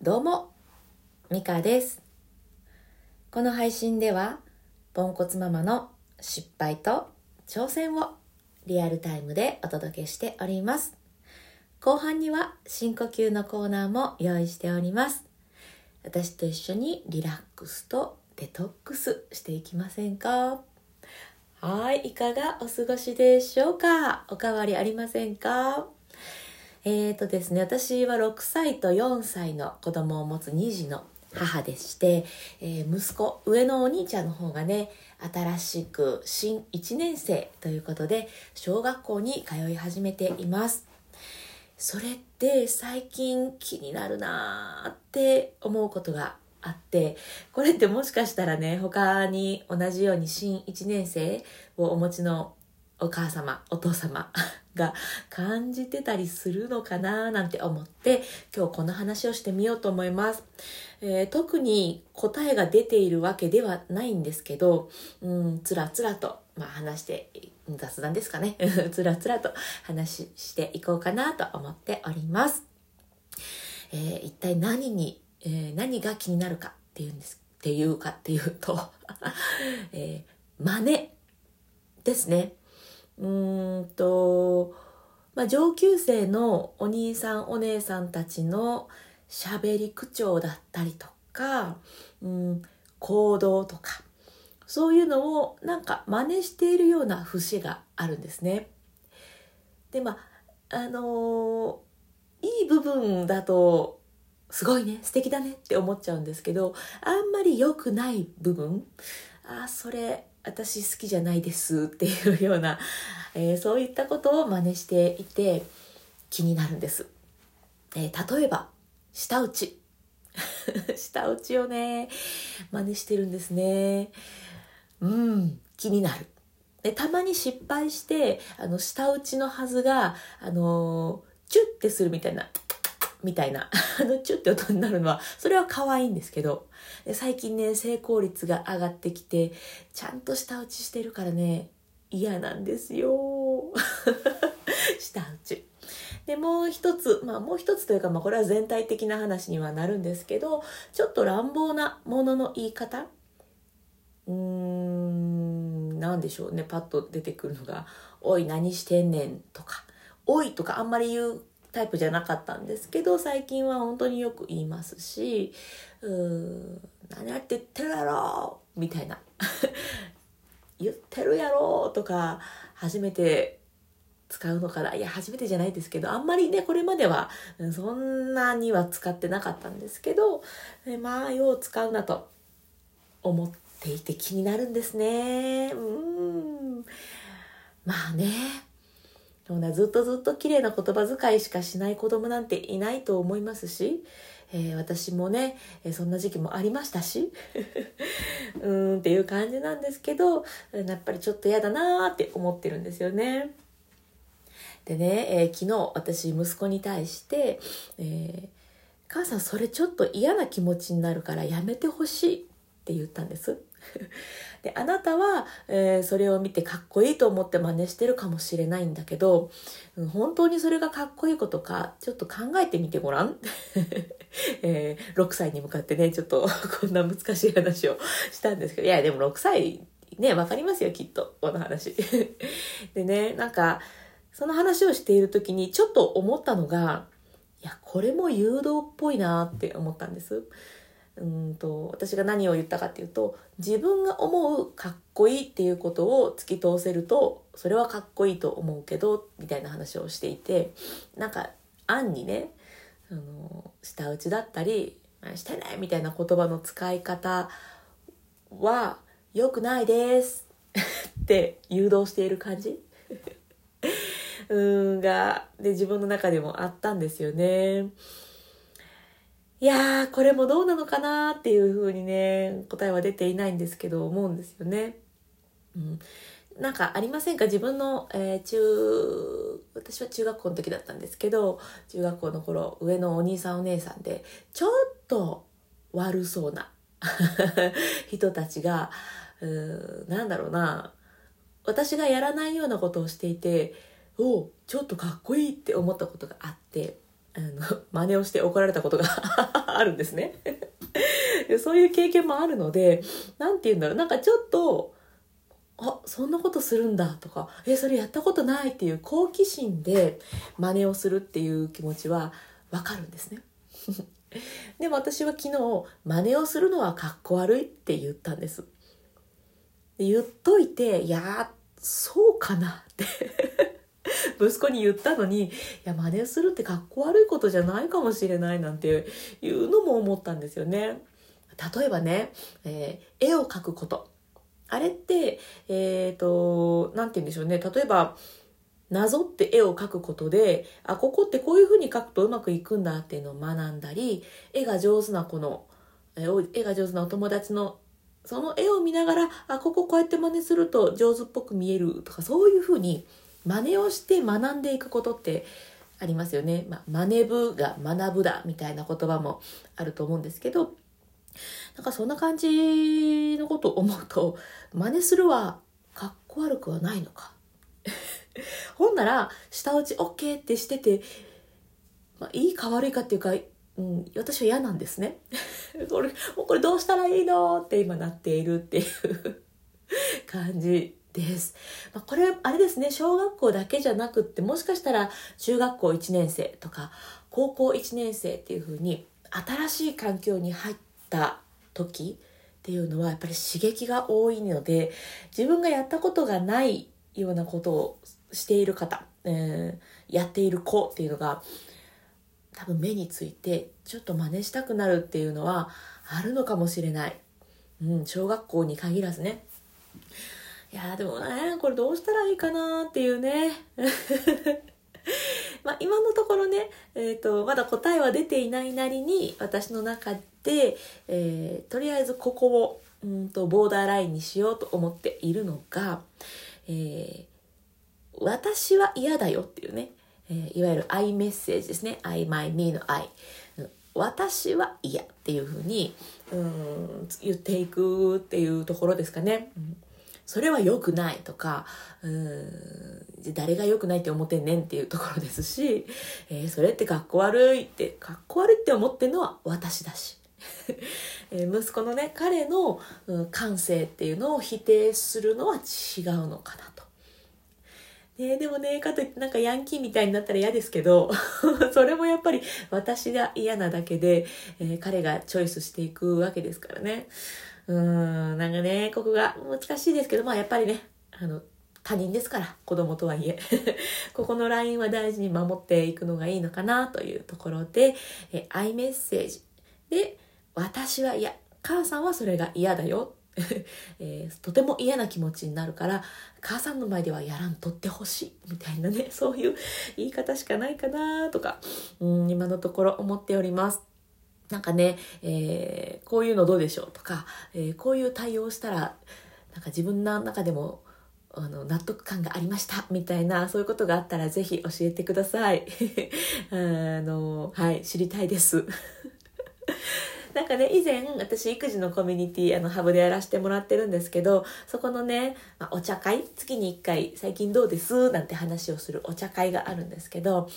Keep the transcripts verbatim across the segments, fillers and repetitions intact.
どうも、ミカです。この配信では、ポンコツママの失敗と挑戦をリアルタイムでお届けしております。後半には深呼吸のコーナーも用意しております。私と一緒にリラックスとデトックスしていきませんか？はい、いかがお過ごしでしょうか？おかわりありませんか？えーとですね、私はろくさいとよんさいの子供を持つに児の母でして、えー、息子、上のお兄ちゃんの方がね、新しく新いちねんせいということで、小学校に通い始めています。それって最近気になるなーって思うことがあって、これってもしかしたらね、他に同じように新いちねんせいをお持ちのお母様、お父様が感じてたりするのかななんて思って今日この話をしてみようと思います、えー、特に答えが出ているわけではないんですけど、うん、つらつらと、まあ、話して雑談ですかねつらつらと話していこうかなと思っております、えー、一体何に、えー、何が気になるかっていうんですっていうかっていうと、えー、真似ですね。うーんと、まあ、上級生のお兄さんお姉さんたちの喋り口調だったりとか、うん、行動とかそういうのをなんか真似しているような節があるんですね。で、まああのー、いい部分だとすごいね、素敵だねって思っちゃうんですけど、あんまり良くない部分、あ、それ私好きじゃないですっていうような、えー、そういったことを真似していて気になるんです。えー、例えば舌打ち舌打ちをね真似してるんですね。うん、気になる。で、たまに失敗してあの舌打ちのはずがあのー、チュッってするみたいなみたいなあのチュッて音になるのはそれは可愛いんですけど、最近ね成功率が上がってきてちゃんと舌打ちしてるからね嫌なんですよ舌打ちで、もう一つまあもう一つというか、まあ、これは全体的な話にはなるんですけど、ちょっと乱暴なものの言い方、うーんなんでしょうね、パッと出てくるのがおい何してんねんとか、おいとかあんまり言うタイプじゃなかったんですけど、最近は本当によく言いますし、うー何やって言ってるやろみたいな言ってるやろとか初めて使うのかな、いや初めてじゃないですけど、あんまりねこれまではそんなには使ってなかったんですけど、まあよう使うなと思っていて気になるんですね。うーんまあね、ずっとずっと綺麗な言葉遣いしかしない子供なんていないと思いますし、えー、私もねそんな時期もありましたしうーんっていう感じなんですけど、やっぱりちょっと嫌だなーって思ってるんですよね。でね、えー、昨日私息子に対して、えー、母さんそれちょっと嫌な気持ちになるからやめてほしいって言ったんですで、あなたは、えー、それを見てかっこいいと思って真似してるかもしれないんだけど、本当にそれがかっこいいことかちょっと考えてみてごらん、えー、ろくさいに向かってねちょっとこんな難しい話をしたんですけど、いやでもろくさいねわかりますよきっとこの話でね、なんかその話をしている時にちょっと思ったのが、いやこれも誘導っぽいなって思ったんです。うんと私が何を言ったかっていうと、自分が思うかっこいいっていうことを突き通せるとそれはかっこいいと思うけどみたいな話をしていて、なんか暗にねあの舌打ちだったりしてないみたいな言葉の使い方は良くないですって誘導している感じうんがで自分の中でもあったんですよね。いやーこれもどうなのかなっていうふうにね答えは出ていないんですけど思うんですよね。うん、なんかありませんか、自分の、えー、中私は中学校の時だったんですけど、中学校の頃上のお兄さんお姉さんでちょっと悪そうな人たちがうーなんだろうな、私がやらないようなことをしていて、おちょっとかっこいいって思ったことがあって、あの真似をして怒られたことがあるんですねそういう経験もあるので、なんて言うんだろう、なんかちょっと、あ、そんなことするんだとか、え、それやったことないっていう好奇心で真似をするっていう気持ちはわかるんですねでも私は昨日、真似をするのはかっこ悪いって言ったんです。で言っといて、いやそうかなって息子に言ったのに、いや真似するってかっこ悪いことじゃないかもしれないなんていうのも思ったんですよね。例えばね、えー、絵を描くこと、あれって、えーと、なんて言うんでしょうね、例えばなぞって絵を描くことで、あ、ここってこういう風に描くとうまくいくんだっていうのを学んだり、絵が上手な子の、絵が上手なお友達のその絵を見ながら、あ、こここうやって真似すると上手っぽく見えるとか、そういう風に真似をして学んでいくことってありますよね。まあ、真似ぶが学ぶだみたいな言葉もあると思うんですけど、なんかそんな感じのことを思うと、真似するはかっこ悪くはないのかほんなら舌打ち OK ってしてて、まあ、いいか悪いかっていうか、うん、私は嫌なんですねこれ、もうこれどうしたらいいのって今なっているっていう感じです。まあ、これあれですね、小学校だけじゃなくって、もしかしたら中学校いちねん生とか高校いちねん生っていう風に新しい環境に入った時っていうのはやっぱり刺激が多いので、自分がやったことがないようなことをしている方、えー、やっている子っていうのが多分目について、ちょっと真似したくなるっていうのはあるのかもしれない、うん、小学校に限らずね。いやでもね、これどうしたらいいかなっていうねまあ今のところね、えーと、まだ答えは出ていないなりに、私の中で、えー、とりあえずここをうんとボーダーラインにしようと思っているのが、えー、私は嫌だよっていうね、えー、いわゆるアイメッセージですね。アイマイミーのアイ、私は嫌っていうふうにうん言っていくっていうところですかね。うん、それは良くないとか、うーん、誰が良くないって思ってんねんっていうところですし、えー、それってかっこ悪いって、かっこ悪いって思ってんのは私だし息子のね、彼の感性っていうのを否定するのは違うのかなと。で、でもね、かといってなんかヤンキーみたいになったら嫌ですけどそれもやっぱり私が嫌なだけで、えー、彼がチョイスしていくわけですからね。うーん、なんかね、ここが難しいですけど、まあやっぱりね、あの他人ですから、子供とはいえここのラインは大事に守っていくのがいいのかなというところで、えアイメッセージで、私は嫌、母さんはそれが嫌だよえー、とても嫌な気持ちになるから、母さんの前ではやらんとってほしいみたいなね、そういう言い方しかないかなとか、うん、今のところ思っております。なんかね、えー、こういうのどうでしょうとか、えー、こういう対応したらなんか自分の中でもあの納得感がありましたみたいな、そういうことがあったらぜひ教えてくださいあの、はい、知りたいですなんかね、以前私育児のコミュニティ、あのハブでやらせてもらってるんですけど、そこのね、まあ、お茶会、月にいっかい最近どうですなんて話をするお茶会があるんですけど、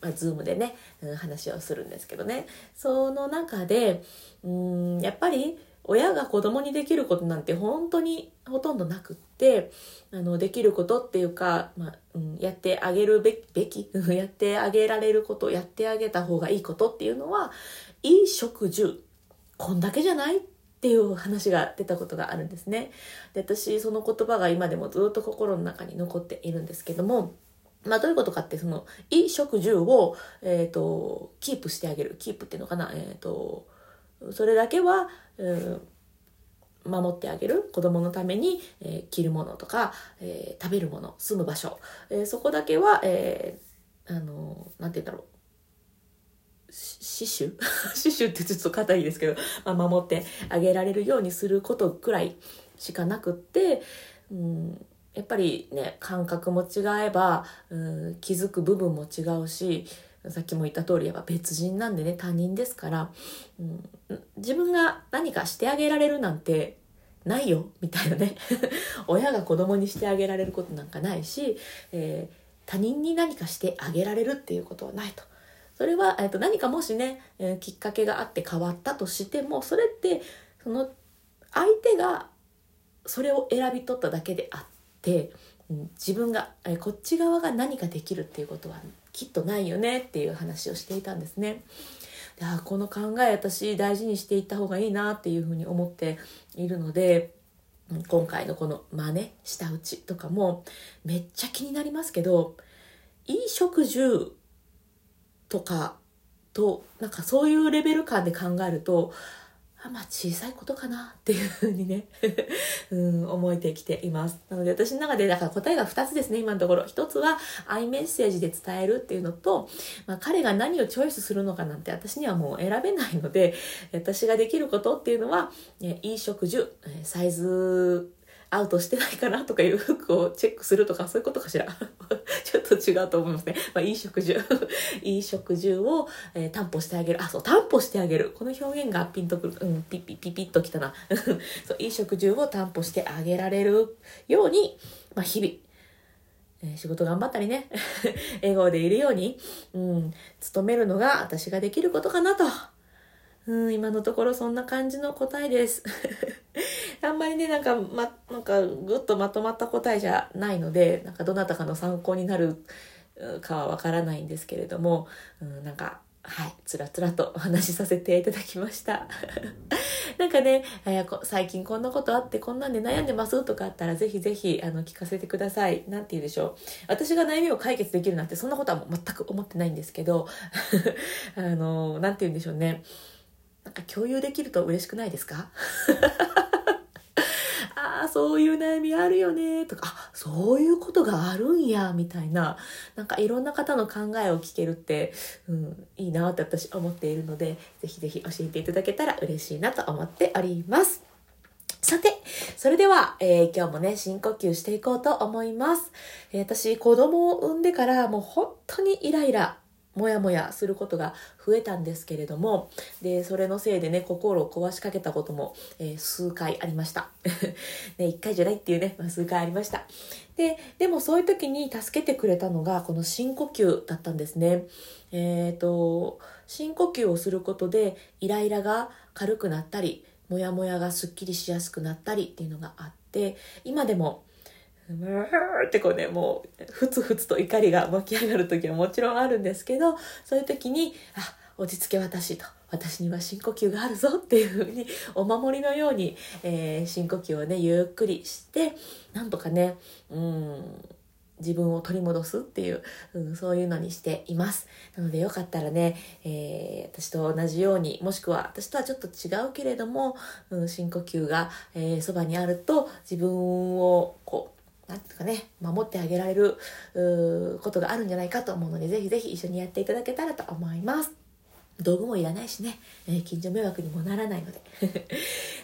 まあ、ズームでね、うん、話をするんですけどね、その中でうーんやっぱり親が子供にできることなんて本当にほとんどなくって、あのできることっていうか、まあうん、やってあげるべきやってあげられること、やってあげた方がいいことっていうのは、いい食事、こんだけじゃないっていう話が出たことがあるんですね。で、私その言葉が今でもずっと心の中に残っているんですけども、まあどういうことかって、そのいい食事を、えっとキープしてあげる、キープっていうのかな、えっとそれだけは、うん、守ってあげる、子供のために、えー、着るものとか、えー、食べるもの、住む場所、えー、そこだけは、えー、あのー、なんて言うんだろう、死守死守ってちょっと硬いですけど、まあ、守ってあげられるようにすることくらいしかなくって、うん、やっぱりね、感覚も違えば、うん、気づく部分も違うし、さっきも言った通りやっぱ別人なんでね、他人ですから、うん、自分が何かしてあげられるなんてないよみたいなね親が子供にしてあげられることなんかないし、えー、他人に何かしてあげられるっていうことはないと。それは、えっと、何かもしね、えー、きっかけがあって変わったとしても、それってその相手がそれを選び取っただけであって、うん、自分が、えー、こっち側が何かできるっていうことはきっとないよねっていう話をしていたんですね。で、あ、この考え私大事にしていった方がいいなっていうふうに思っているので、今回のこの真似舌打ちとかもめっちゃ気になりますけど、衣食住とかとなんかそういうレベル感で考えると、あ、まあ小さいことかなっていうふうにね、うん、思えてきています。なので私の中でだから答えがふたつですね、今のところ。ひとつはアイメッセージで伝えるっていうのと、まあ、彼が何をチョイスするのかなんて私にはもう選べないので、私ができることっていうのは、衣食住、サイズアウトしてないかなとかいう服をチェックするとか、そういうことかしらちょっと違うと思いますね。まあ、いい食住いい食住を、えー、担保してあげる。あ、そう、担保してあげる、この表現がピンとくる、うん、ピッピッピッピッときたなそう、いい食住を担保してあげられるように、まあ、日々、えー、仕事頑張ったりね笑顔でいるように、うん、努めるのが私ができることかなと、うん、今のところそんな感じの答えですあんまりね、なんか、ま、なんかぐっとまとまった答えじゃないので、なんかどなたかの参考になるかはわからないんですけれども、うん、なんか、はい、つらつらとお話しさせていただきましたなんかね、えー、最近こんなことあってこんなんで悩んでますとかあったら、ぜひぜひあの聞かせてください。なんて言うでしょう、私が悩みを解決できるなんてそんなことはもう全く思ってないんですけどあの、なんて言うんでしょうね、なんか共有できると嬉しくないですかあ、そういう悩みあるよねとか、あ、そういうことがあるんやみたいな、なんかいろんな方の考えを聞けるって、うん、いいなって私思っているので、ぜひぜひ教えていただけたら嬉しいなと思っております。さて、それでは、えー、今日もね、深呼吸していこうと思います。えー、私、子供を産んでからもう本当にイライラもやもやすることが増えたんですけれども、でそれのせいでね、心を壊しかけたことも、えー、数回ありました、ね、いっかいじゃないっていうね、まあ、数回ありました。で、でもそういう時に助けてくれたのがこの深呼吸だったんですね。えーと、深呼吸をすることでイライラが軽くなったり、もやもやがすっきりしやすくなったりっていうのがあって、今でもうーってこうね、もうふつふつと怒りが湧き上がる時はもちろんあるんですけど、そういう時に、あ、落ち着け私と、私には深呼吸があるぞっていう風にお守りのように、えー、深呼吸をねゆっくりしてなんとかね、うん自分を取り戻すっていう、うん、そういうのにしています。なのでよかったらね、えー、私と同じように、もしくは私とはちょっと違うけれども、うん、深呼吸が、えー、そばにあると自分をこうなんとかね、守ってあげられることがあるんじゃないかと思うので、ぜひぜひ一緒にやっていただけたらと思います。道具もいらないしね、えー、近所迷惑にもならないので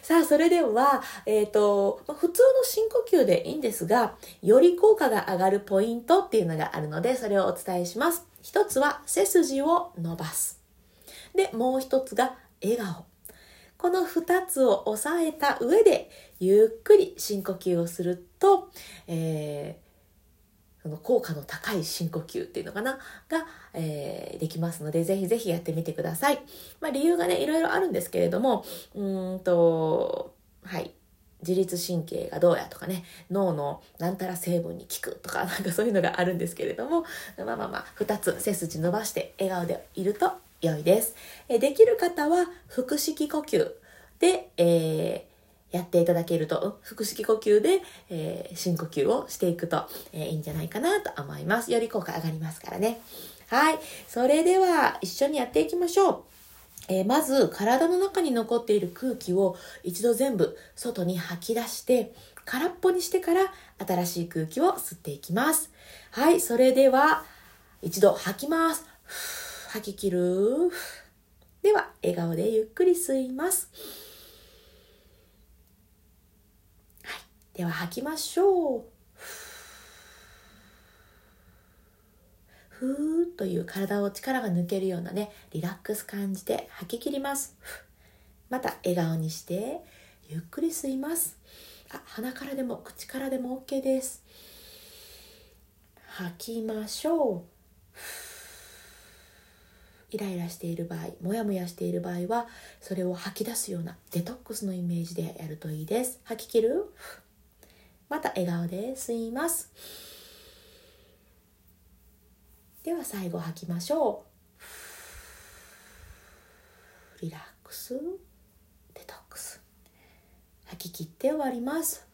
さあ、それでは、えーと、普通の深呼吸でいいんですが、より効果が上がるポイントっていうのがあるので、それをお伝えします。一つは背筋を伸ばす、でもう一つが笑顔、このふたつを抑えた上でゆっくり深呼吸をすると、えー、その効果の高い深呼吸っていうのかなが、えー、できますので、ぜひぜひやってみてください。まあ、理由がねいろいろあるんですけれども、うーんとはい。自律神経がどうやとかね、脳のなんたら成分に効くとか、なんかそういうのがあるんですけれども、まあまあまあふたつ背筋伸ばして笑顔でいると良いです。えできる方は腹式呼吸で、えー、やっていただけると、腹式呼吸で、えー、深呼吸をしていくと、えー、いいんじゃないかなと思います。より効果上がりますからね。はい、それでは一緒にやっていきましょう。えー、まず体の中に残っている空気を一度全部外に吐き出して空っぽにしてから新しい空気を吸っていきます。はい、それでは一度吐きます。吐き切る。では笑顔でゆっくり吸います。はい、では吐きましょう。ふーという体を力が抜けるようなね、リラックス感じて吐き切ります。また笑顔にしてゆっくり吸います。あ、鼻からでも口からでも OK です。吐きましょう。イライラしている場合、モヤモヤしている場合は、それを吐き出すようなデトックスのイメージでやるといいです。吐き切る。また笑顔で吸います。では最後吐きましょう。リラックス、デトックス。吐き切って終わります。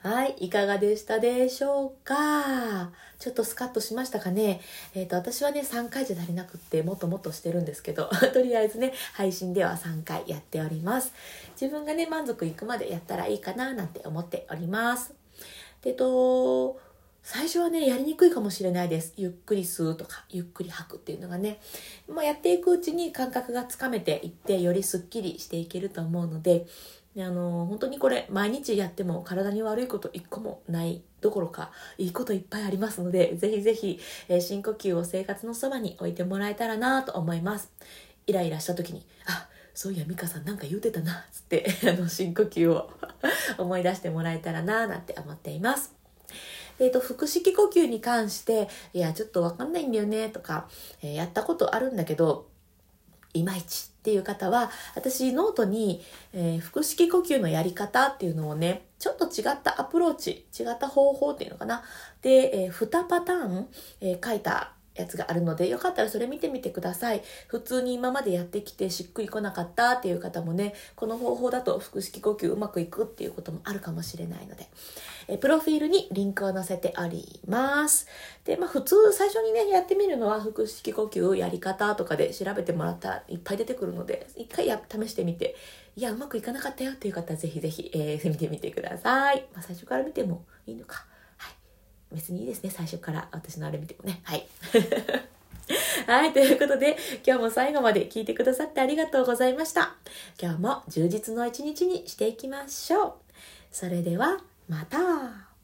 はい、いかがでしたでしょうか。ちょっとスカッとしましたかね。えーと、私はねさんかいじゃ足りなくってもっともっとしてるんですけどとりあえずね配信ではさんかいやっております。自分がね満足いくまでやったらいいかななんて思っております。でと最初はねやりにくいかもしれないです。ゆっくり吸うとかゆっくり吐くっていうのがね、まあ、やっていくうちに感覚がつかめていってよりすっきりしていけると思うので、あの本当にこれ毎日やっても体に悪いこと一個もないどころかいいこといっぱいありますので、ぜひぜひ、えー、深呼吸を生活のそばに置いてもらえたらなと思います。イライラした時にあ、そういや美香さんなんか言うてたなつってあの深呼吸を思い出してもらえたらななんて思っています。えーと、腹式呼吸に関していやちょっと分かんないんだよねとか、えー、やったことあるんだけどいまいちっていう方は、私ノートに、えー、腹式呼吸のやり方っていうのをね、ちょっと違ったアプローチ、違った方法っていうのかな。で、えー、にパターン、えー、書いたやつがあるので、よかったらそれ見てみてください。普通に今までやってきてしっくりこなかったっていう方もね、この方法だと腹式呼吸うまくいくっていうこともあるかもしれないので、えプロフィールにリンクを載せております。で、まあ、普通最初にねやってみるのは腹式呼吸やり方とかで調べてもらったらいっぱい出てくるので、一回や試してみていやうまくいかなかったよっていう方はぜひぜひ、えー、見てみてください。まあ、最初から見てもいいのか別にいいですね。最初から私のあれ見てもね。はい。はい。ということで、今日も最後まで聞いてくださってありがとうございました。今日も充実の一日にしていきましょう。それでは、また。